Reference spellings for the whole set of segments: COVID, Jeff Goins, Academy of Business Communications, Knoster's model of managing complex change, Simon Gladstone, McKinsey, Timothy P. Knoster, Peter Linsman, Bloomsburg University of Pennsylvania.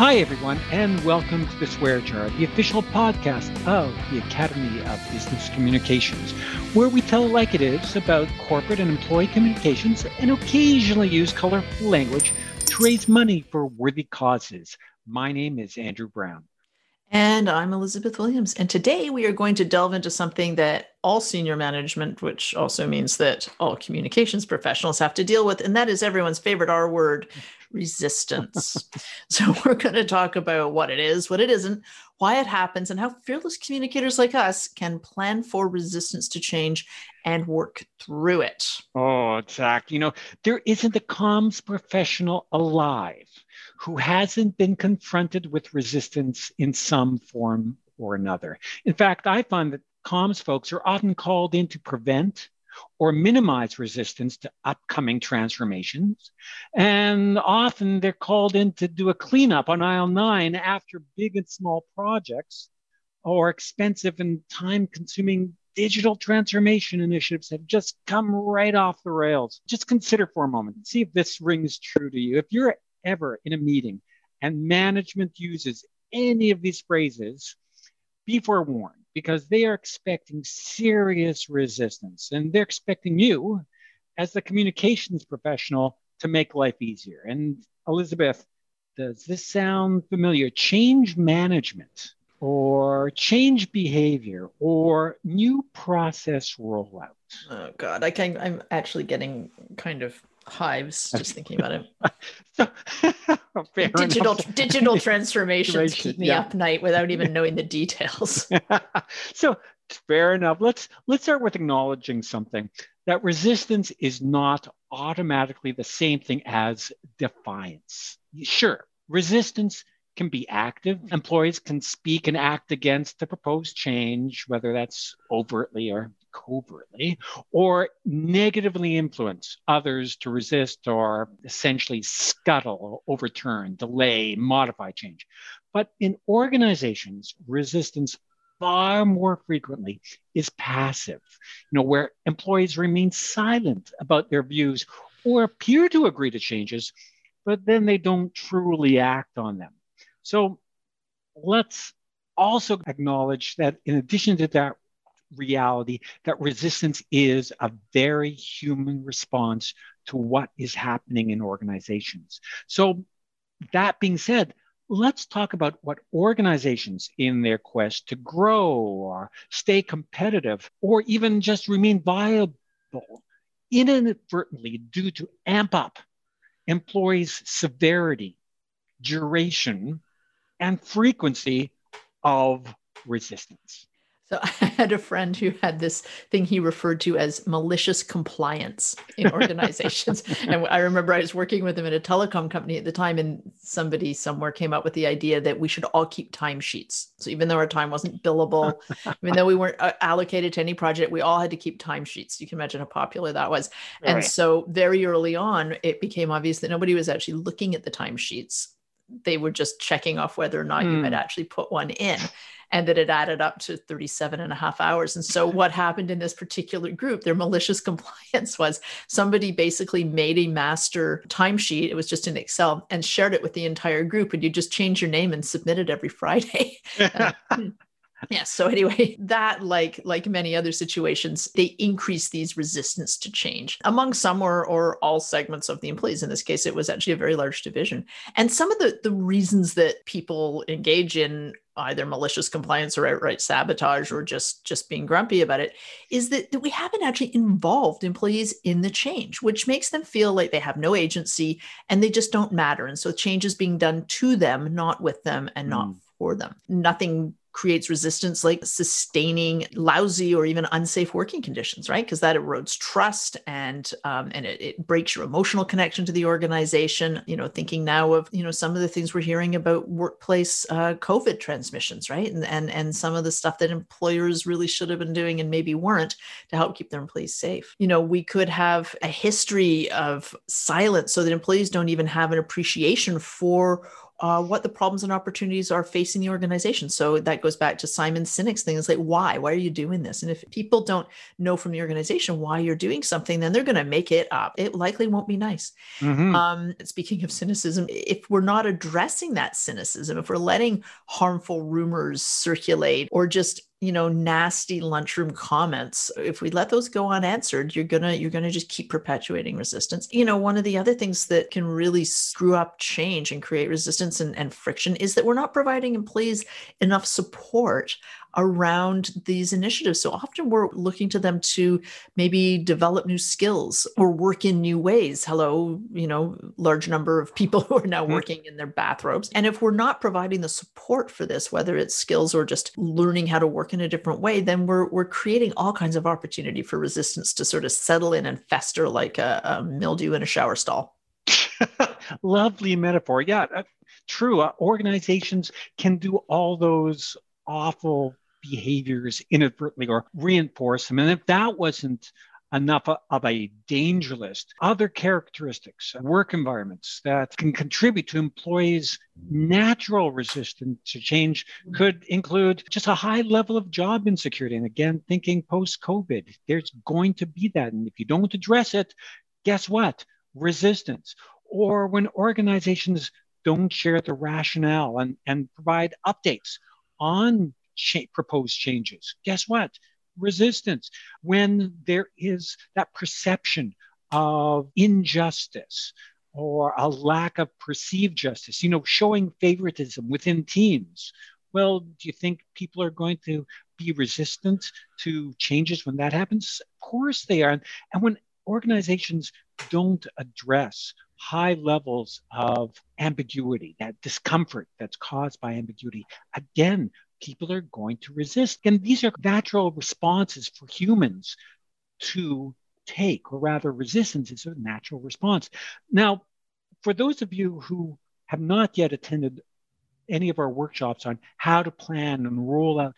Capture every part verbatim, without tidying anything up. Hi, everyone, and welcome to The Swear Jar, the official podcast of the Academy of Business Communications, where we tell like it is about corporate and employee communications and occasionally use colorful language to raise money for worthy causes. My name is Andrew Brown. And I'm Elizabeth Williams. And today we are going to delve into something that all senior management, which also means that all communications professionals have to deal with, and that is everyone's favorite R word, resistance. So we're going to talk about what it is, what it isn't, why it happens, and how fearless communicators like us can plan for resistance to change and work through it. Oh, exactly. You know, there isn't a comms professional alive who hasn't been confronted with resistance in some form or another. In fact, I find that comms folks are often called in to prevent or minimize resistance to upcoming transformations. And often they're called in to do a cleanup on aisle nine after big and small projects or expensive and time-consuming digital transformation initiatives have just come right off the rails. Just consider for a moment, see if this rings true to you. If you're ever in a meeting and management uses any of these phrases, be forewarned, because they are expecting serious resistance, and they're expecting you as the communications professional to make life easier. And Elizabeth, does this sound familiar? Change management or change behavior or new process rollout. Oh God, I can, I'm actually getting kind of hives just thinking about it. So, digital enough. digital transformations keep me yeah. up night without even knowing the details. So fair enough. Let's let's start with acknowledging something, that resistance is not automatically the same thing as defiance. Sure, resistance can be active. Employees can speak and act against the proposed change, whether that's overtly or covertly, or negatively influence others to resist or essentially scuttle, overturn, delay, modify change. But in organizations, resistance far more frequently is passive, you know, where employees remain silent about their views or appear to agree to changes, but then they don't truly act on them. So let's also acknowledge that in addition to that reality, that resistance is a very human response to what is happening in organizations. So that being said, let's talk about what organizations in their quest to grow or stay competitive or even just remain viable inadvertently due to amp up employees' severity, duration, and frequency of resistance. So I had a friend who had this thing he referred to as malicious compliance in organizations. And I remember I was working with him at a telecom company at the time, and somebody somewhere came up with the idea that we should all keep timesheets. So even though our time wasn't billable, even though we weren't allocated to any project, we all had to keep timesheets. You can imagine how popular that was. And right. So very early on, it became obvious that nobody was actually looking at the timesheets. They were just checking off whether or not mm. you had actually put one in, and that it added up to thirty-seven and a half hours. And so what happened in this particular group, their malicious compliance was somebody basically made a master timesheet. It was just in Excel and shared it with the entire group. And you just change your name and submit it every Friday. uh, yeah. So anyway, that like, like many other situations, they increase these resistance to change among some or, or all segments of the employees. In this case, it was actually a very large division. And some of the, the reasons that people engage in either malicious compliance or outright sabotage or just, just being grumpy about it, is that, that we haven't actually involved employees in the change, which makes them feel like they have no agency and they just don't matter. And so change is being done to them, not with them and not mm. for them. Nothing creates resistance like sustaining lousy or even unsafe working conditions, right? Because that erodes trust and um, and it, it breaks your emotional connection to the organization. You know, thinking now of, you know, some of the things we're hearing about workplace uh, COVID transmissions, right? And, and, and some of the stuff that employers really should have been doing and maybe weren't to help keep their employees safe. You know, we could have a history of silence so that employees don't even have an appreciation for uh, what the problems and opportunities are facing the organization. So that goes back to Simon Sinek's thing. It's like, why? Why are you doing this? And if people don't know from the organization why you're doing something, then they're going to make it up. It likely won't be nice. Mm-hmm. Um, speaking of cynicism, if we're not addressing that cynicism, if we're letting harmful rumors circulate or just you know, nasty lunchroom comments, if we let those go unanswered, you're going to, you're going to just keep perpetuating resistance. You know, one of the other things that can really screw up change and create resistance and, and friction is that we're not providing employees enough support around these initiatives. So often we're looking to them to maybe develop new skills or work in new ways. Hello, you know, large number of people who are now working in their bathrobes. And if we're not providing the support for this, whether it's skills or just learning how to work in a different way, then we're we're creating all kinds of opportunity for resistance to sort of settle in and fester like a, a mildew in a shower stall. Lovely metaphor. Yeah, uh, true. Uh, organizations can do all those awful behaviors inadvertently or reinforce them. And if that wasn't enough of a danger list, other characteristics, work environments that can contribute to employees' natural resistance to change could include just a high level of job insecurity. And again, thinking post-COVID, there's going to be that. And if you don't address it, guess what? Resistance. Or when organizations don't share the rationale and, and provide updates on cha- proposed changes, guess what? Resistance. When there is that perception of injustice or a lack of perceived justice, you know, showing favoritism within teams. Well, do you think people are going to be resistant to changes when that happens? Of course they are. And when organizations don't address high levels of ambiguity, that discomfort that's caused by ambiguity, again, people are going to resist. And these are natural responses for humans to take, or rather resistance is a natural response. Now, for those of you who have not yet attended any of our workshops on how to plan and roll out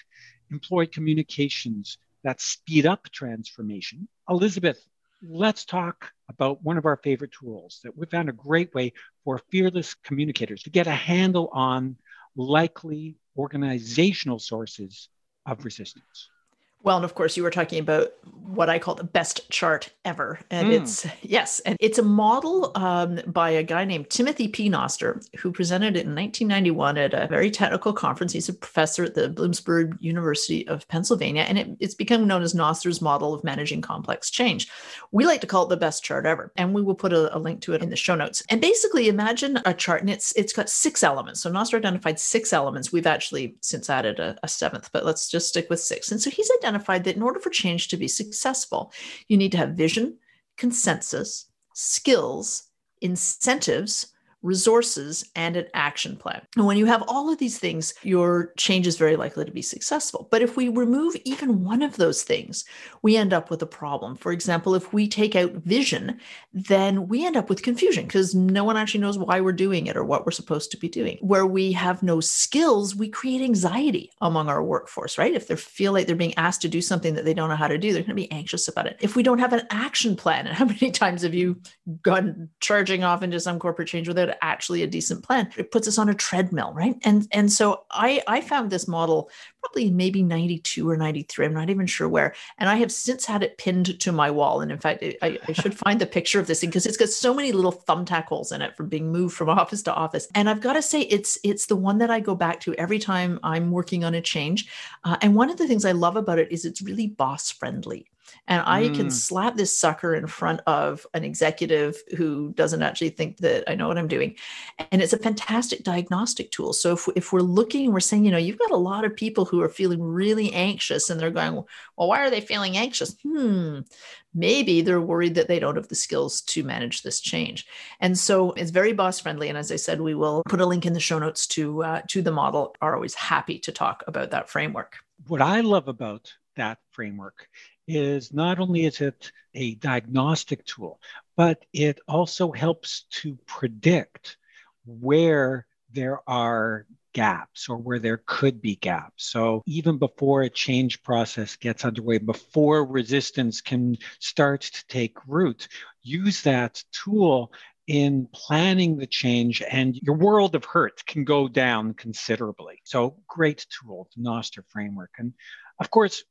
employee communications that speed up transformation, Elizabeth, let's talk about one of our favorite tools that we found a great way for fearless communicators to get a handle on likely organizational sources of resistance. Well, and of course, you were talking about what I call the best chart ever. And mm. it's, yes, and it's a model um, by a guy named Timothy P. Knoster, who presented it in nineteen ninety-one at a very technical conference. He's a professor at the Bloomsburg University of Pennsylvania, and it, it's become known as Knoster's model of managing complex change. We like to call it the best chart ever, and we will put a, a link to it in the show notes. And basically, imagine a chart, and it's it's got six elements. So Knoster identified six elements. We've actually since added a, a seventh, but let's just stick with six. And so he's identified Identified that in order for change to be successful, you need to have vision, consensus, skills, incentives, resources, and an action plan. And when you have all of these things, your change is very likely to be successful. But if we remove even one of those things, we end up with a problem. For example, if we take out vision, then we end up with confusion because no one actually knows why we're doing it or what we're supposed to be doing. Where we have no skills, we create anxiety among our workforce, right? If they feel like they're being asked to do something that they don't know how to do, they're going to be anxious about it. If we don't have an action plan, and how many times have you gone charging off into some corporate change without actually a decent plan? It puts us on a treadmill, right? And and so I, I found this model probably maybe ninety-two or ninety-three. I'm not even sure where. And I have since had it pinned to my wall. And in fact, I, I should find the picture of this thing because it's got so many little thumbtack holes in it from being moved from office to office. And I've got to say, it's it's the one that I go back to every time I'm working on a change. Uh, and one of the things I love about it is it's really boss friendly. And I mm. can slap this sucker in front of an executive who doesn't actually think that I know what I'm doing. And it's a fantastic diagnostic tool. So if, if we're looking, we're saying, you know, you've got a lot of people who are feeling really anxious and they're going, well, why are they feeling anxious? Hmm. Maybe they're worried that they don't have the skills to manage this change. And so it's very boss friendly. And as I said, we will put a link in the show notes to, uh, to the model. Are always happy to talk about that framework. What I love about that framework is not only is it a diagnostic tool, but it also helps to predict where there are gaps or where there could be gaps. So even before a change process gets underway, before resistance can start to take root, use that tool in planning the change, and your world of hurt can go down considerably. So great tool, the Knoster framework. And of course,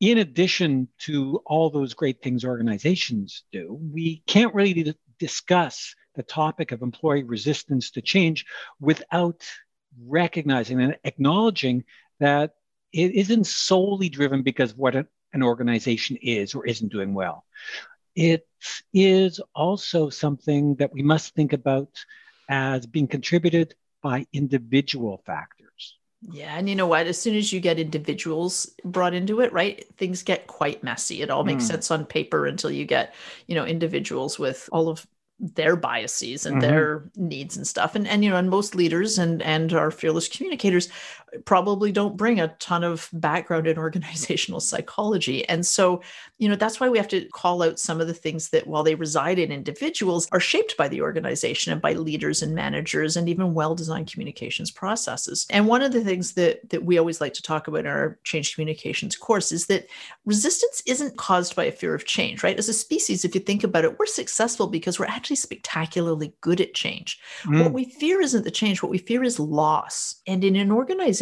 in addition to all those great things organizations do, we can't really discuss the topic of employee resistance to change without recognizing and acknowledging that it isn't solely driven because of what an organization is or isn't doing well. It is also something that we must think about as being contributed by individual factors. Yeah. And you know what? As soon as you get individuals brought into it, right, things get quite messy. It all makes mm. sense on paper until you get, you know, individuals with all of their biases and mm-hmm. their needs and stuff. And, and, you know, and most leaders and, and our fearless communicators probably don't bring a ton of background in organizational psychology. And so, you know, that's why we have to call out some of the things that, while they reside in individuals, are shaped by the organization and by leaders and managers and even well-designed communications processes. And one of the things that, that we always like to talk about in our change communications course is that resistance isn't caused by a fear of change, right? As a species, if you think about it, we're successful because we're actually spectacularly good at change. Mm. What we fear isn't the change. What we fear is loss. And in an organization,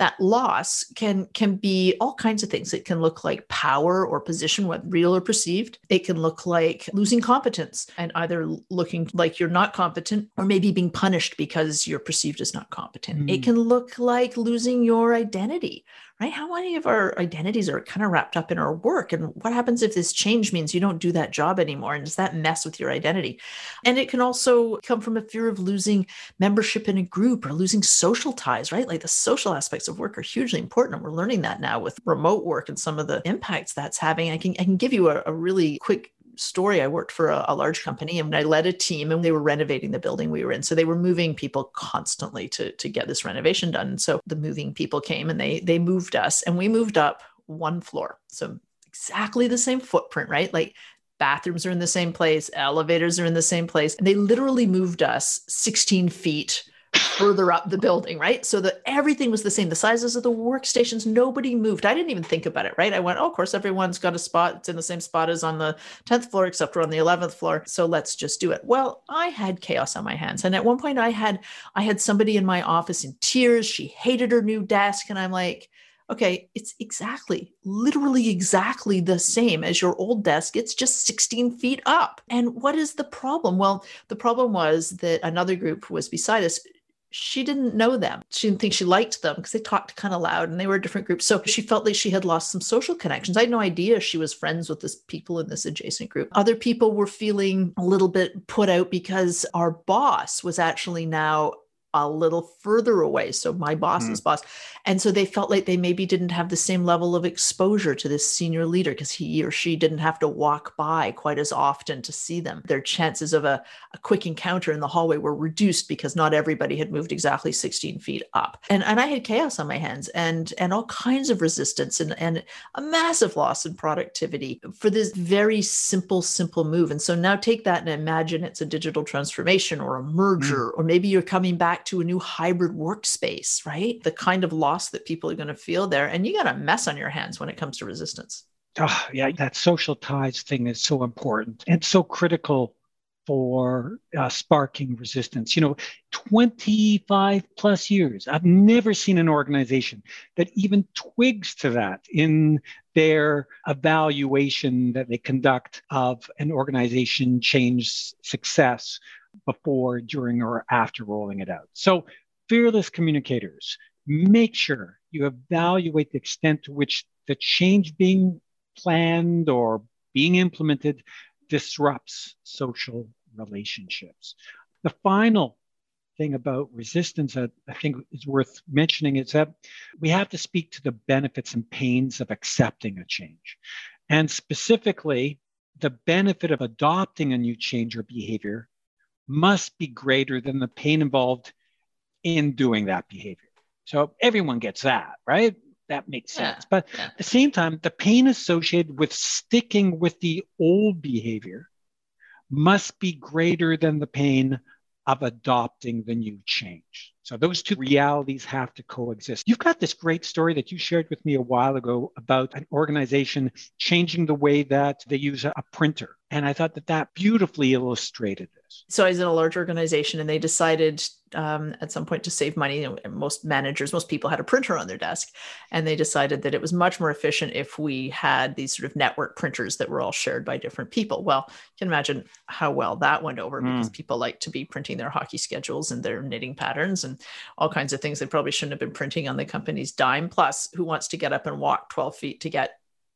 that loss can, can be all kinds of things. It can look like power or position, what real or perceived. It can look like losing competence and either looking like you're not competent or maybe being punished because you're perceived as not competent. Mm. It can look like losing your identity, right? How many of our identities are kind of wrapped up in our work? And what happens if this change means you don't do that job anymore? And does that mess with your identity? And it can also come from a fear of losing membership in a group or losing social ties, right? Like the social aspects of work are hugely important. And we're learning that now with remote work and some of the impacts that's having. I can, I can give you a, a really quick story. I worked for a, a large company and I led a team, and they were renovating the building we were in. So they were moving people constantly to, to get this renovation done. And so the moving people came and they, they moved us, and we moved up one floor. So exactly the same footprint, right? Like bathrooms are in the same place. Elevators are in the same place. And they literally moved us sixteen feet further up the building, right? So that everything was the same. The sizes of the workstations, nobody moved. I didn't even think about it, right? I went, oh, of course, everyone's got a spot. It's in the same spot as on the tenth floor, except we're on the eleventh floor. So let's just do it. Well, I had chaos on my hands. And at one point I had, I had somebody in my office in tears. She hated her new desk. And I'm like, okay, it's exactly, literally exactly the same as your old desk. It's just sixteen feet up. And what is the problem? Well, the problem was that another group was beside us. She didn't know them. She didn't think she liked them because they talked kind of loud and they were a different group. So she felt like she had lost some social connections. I had no idea she was friends with this people in this adjacent group. Other people were feeling a little bit put out because our boss was actually now a little further away. So my boss's mm. boss. And so they felt like they maybe didn't have the same level of exposure to this senior leader because he or she didn't have to walk by quite as often to see them. Their chances of a, a quick encounter in the hallway were reduced because not everybody had moved exactly sixteen feet up. And, and I had chaos on my hands and, and all kinds of resistance and, and a massive loss in productivity for this very simple, simple move. And so now take that and imagine it's a digital transformation or a merger, mm. or maybe you're coming back to a new hybrid workspace, right? The kind of loss that people are going to feel there. And you got a mess on your hands when it comes to resistance. Oh, yeah, that social ties thing is so important and so critical for uh, sparking resistance. You know, twenty-five plus years, I've never seen an organization that even twigs to that in their evaluation that they conduct of an organization change success before, during, or after rolling it out. So fearless communicators, make sure you evaluate the extent to which the change being planned or being implemented disrupts social relationships. The final thing about resistance that I think is worth mentioning is that we have to speak to the benefits and pains of accepting a change. And specifically, the benefit of adopting a new change or behavior must be greater than the pain involved in doing that behavior. So everyone gets that, right? That makes yeah, sense. But yeah. at the same time, the pain associated with sticking with the old behavior must be greater than the pain of adopting the new change. So those two realities have to coexist. You've got this great story that you shared with me a while ago about an organization changing the way that they use a, a printer. And I thought that that beautifully illustrated this. So I was in a large organization and they decided um, at some point to save money. And most managers, most people had a printer on their desk. And they decided that it was much more efficient if we had these sort of network printers that were all shared by different people. Well, you can imagine how well that went over mm. because people like to be printing their hockey schedules and their knitting patterns and all kinds of things they probably shouldn't have been printing on the company's dime. Plus, who wants to get up and walk twelve feet to get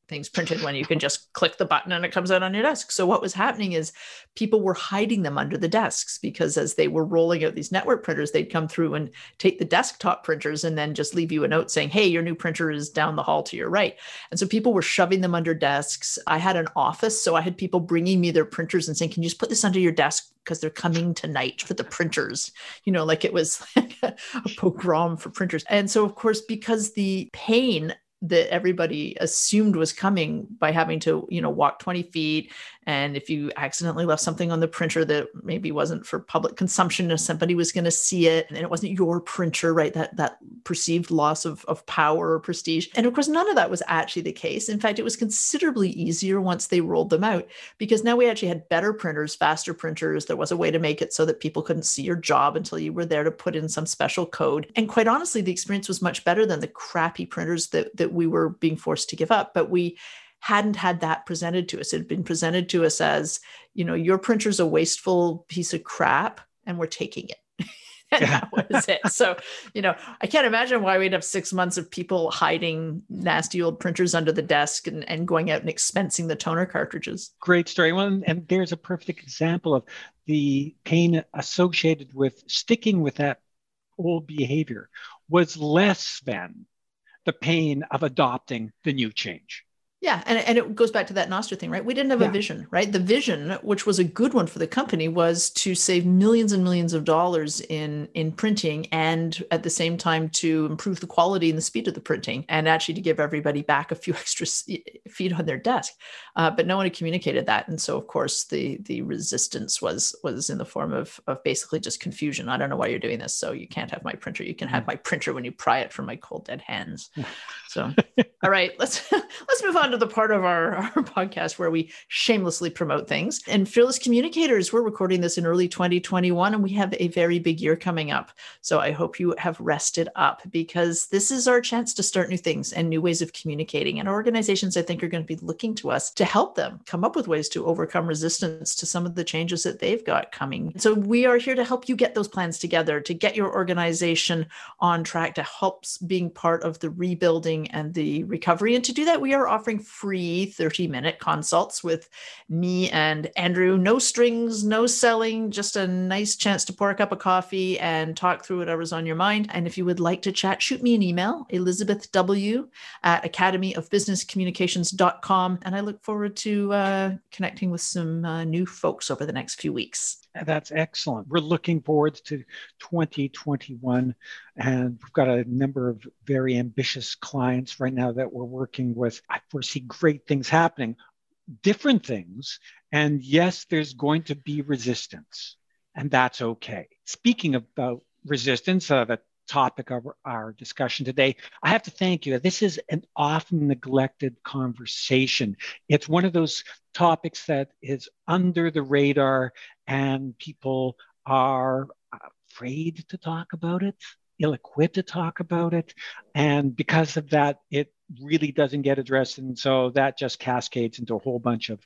things printed when you can just click the button and it comes out on your desk? So what was happening is people were hiding them under the desks, because as they were rolling out these network printers, they'd come through and take the desktop printers and then just leave you a note saying, hey, your new printer is down the hall to your right. And so people were shoving them under desks. I had an office, so I had people bringing me their printers and saying, can you just put this under your desk because they're coming tonight for the printers, you know, like it was like a, a pogrom for printers. And so, of course, because the pain that everybody assumed was coming by having to, you know, walk twenty feet. And if you accidentally left something on the printer that maybe wasn't for public consumption, if somebody was going to see it and it wasn't your printer, right? That, that perceived loss of, of power or prestige. And of course, none of that was actually the case. In fact, it was considerably easier once they rolled them out, because now we actually had better printers, faster printers. There was a way to make it so that people couldn't see your job until you were there to put in some special code. And quite honestly, the experience was much better than the crappy printers that, that we were being forced to give up, but we hadn't had that presented to us. It had been presented to us as, you know, your printer's a wasteful piece of crap and we're taking it. And yeah. That was it. So, you know, I can't imagine why we'd have six months of people hiding nasty old printers under the desk and, and going out and expensing the toner cartridges. Great story. Well, and there's a perfect example of the pain associated with sticking with that old behavior was less than the pain of adopting the new change. Yeah. And, and it goes back to that Knoster thing, right? We didn't have yeah. a vision, right? The vision, which was a good one for the company, was to save millions and millions of dollars in, in printing, and at the same time to improve the quality and the speed of the printing, and actually to give everybody back a few extra feet on their desk. Uh, but no one had communicated that. And so, of course, the the resistance was was in the form of, of basically just confusion. I don't know why you're doing this. So you can't have my printer. You can have my printer when you pry it from my cold, dead hands. So, all right, let's, let's move on to the part of our, our podcast where we shamelessly promote things. And Fearless Communicators, we're recording this in early twenty twenty-one, and we have a very big year coming up. So I hope you have rested up, because this is our chance to start new things and new ways of communicating. And organizations, I think, are going to be looking to us to help them come up with ways to overcome resistance to some of the changes that they've got coming. So we are here to help you get those plans together, to get your organization on track, to help being part of the rebuilding and the recovery. And to do that, we are offering free thirty minute consults with me and Andrew. No strings, no selling, just a nice chance to pour a cup of coffee and talk through whatever's on your mind. And if you would like to chat, shoot me an email, elizabeth w at academy of business communications dot com. And I look forward to uh, connecting with some uh, new folks over the next few weeks. That's excellent. We're looking forward to twenty twenty-one, and we've got a number of very ambitious clients right now that we're working with. I foresee great things happening, different things. And yes, there's going to be resistance, and that's okay. Speaking about resistance, uh, the topic of our discussion today, I have to thank you. This is an often neglected conversation. It's one of those topics that is under the radar, and people are afraid to talk about it, ill-equipped to talk about it. And because of that, it really doesn't get addressed. And so that just cascades into a whole bunch of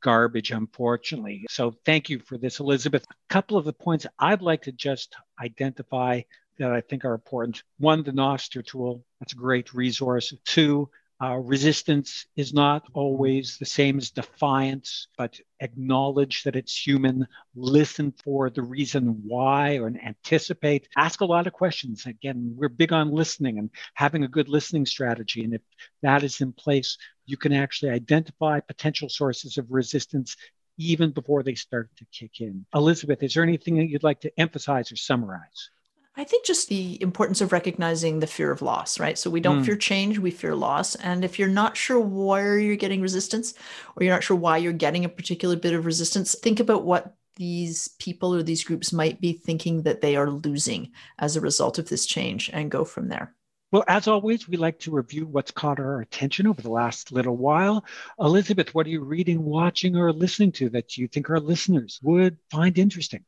garbage, unfortunately. So thank you for this, Elizabeth. A couple of the points I'd like to just identify that I think are important. One, the Knoster tool. That's a great resource. Two, uh, resistance is not always the same as defiance, but acknowledge that it's human. Listen for the reason why, or anticipate. Ask a lot of questions. Again, we're big on listening and having a good listening strategy. And if that is in place, you can actually identify potential sources of resistance even before they start to kick in. Elizabeth, is there anything that you'd like to emphasize or summarize? I think just the importance of recognizing the fear of loss, right? So we don't mm. fear change, we fear loss. And if you're not sure where you're getting resistance, or you're not sure why you're getting a particular bit of resistance, think about what these people or these groups might be thinking that they are losing as a result of this change, and go from there. Well, as always, we like to review what's caught our attention over the last little while. Elizabeth, what are you reading, watching, or listening to that you think our listeners would find interesting?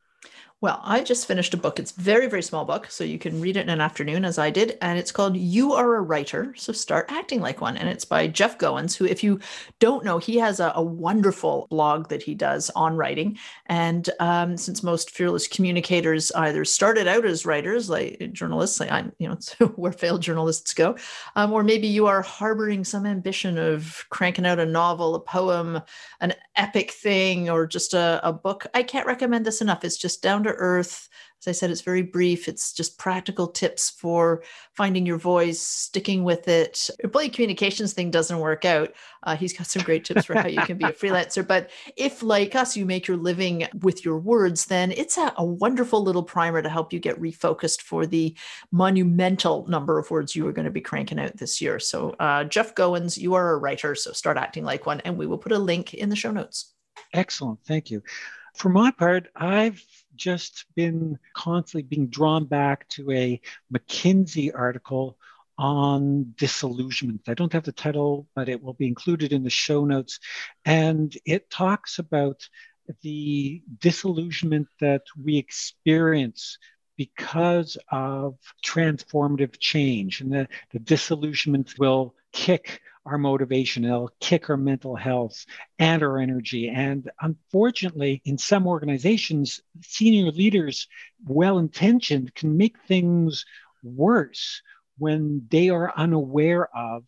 Well, I just finished a book. It's a very, very small book, so you can read it in an afternoon, as I did. And it's called You Are a Writer, So Start Acting Like One. And it's by Jeff Goins, who, if you don't know, he has a, a wonderful blog that he does on writing. And um, since most fearless communicators either started out as writers, like journalists, like I'm, you know, where failed journalists go, um, or maybe you are harboring some ambition of cranking out a novel, a poem, an epic thing, or just a, a book. I can't recommend this enough. It's just down to earth. As I said, it's very brief. It's just practical tips for finding your voice, sticking with it. If the communications thing doesn't work out, uh, he's got some great tips for how you can be a freelancer. But if, like us, you make your living with your words, then it's a, a wonderful little primer to help you get refocused for the monumental number of words you are going to be cranking out this year. So uh, Jeff Goins, You Are a Writer, So Start Acting Like One. And we will put a link in the show notes. Excellent. Thank you. For my part, I've just been constantly being drawn back to a McKinsey article on disillusionment. I don't have the title, but it will be included in the show notes. And it talks about the disillusionment that we experience because of transformative change. And the, the disillusionment will kick our motivation, it'll kick our mental health and our energy. And unfortunately, in some organizations, senior leaders, well-intentioned, can make things worse when they are unaware of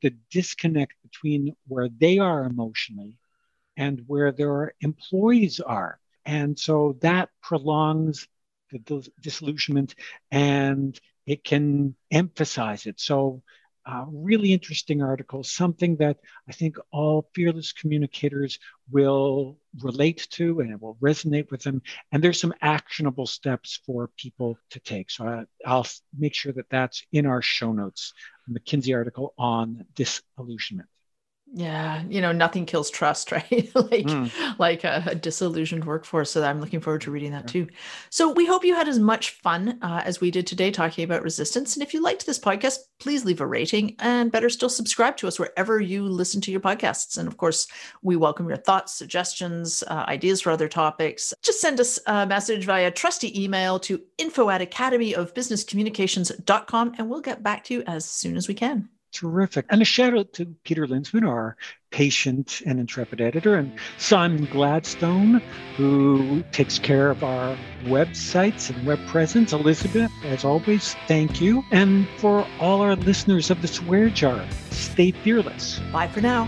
the disconnect between where they are emotionally and where their employees are. And so that prolongs the dis- disillusionment and it can emphasize it. So Uh, really interesting article, something that I think all fearless communicators will relate to and it will resonate with them. And there's some actionable steps for people to take. So I, I'll make sure that that's in our show notes, McKinsey article on disillusionment. Yeah, you know, nothing kills trust, right? like mm. like a, a disillusioned workforce. So I'm looking forward to reading that too. So we hope you had as much fun uh, as we did today talking about resistance. And if you liked this podcast, please leave a rating and better still subscribe to us wherever you listen to your podcasts. And of course, we welcome your thoughts, suggestions, uh, ideas for other topics. Just send us a message via trusty email to info at academy of business communications dot com and we'll get back to you as soon as we can. Terrific. And a shout out to Peter Linsman, our patient and intrepid editor, and Simon Gladstone, who takes care of our websites and web presence. Elizabeth, as always, thank you. And for all our listeners of the Swear Jar, stay fearless. Bye for now.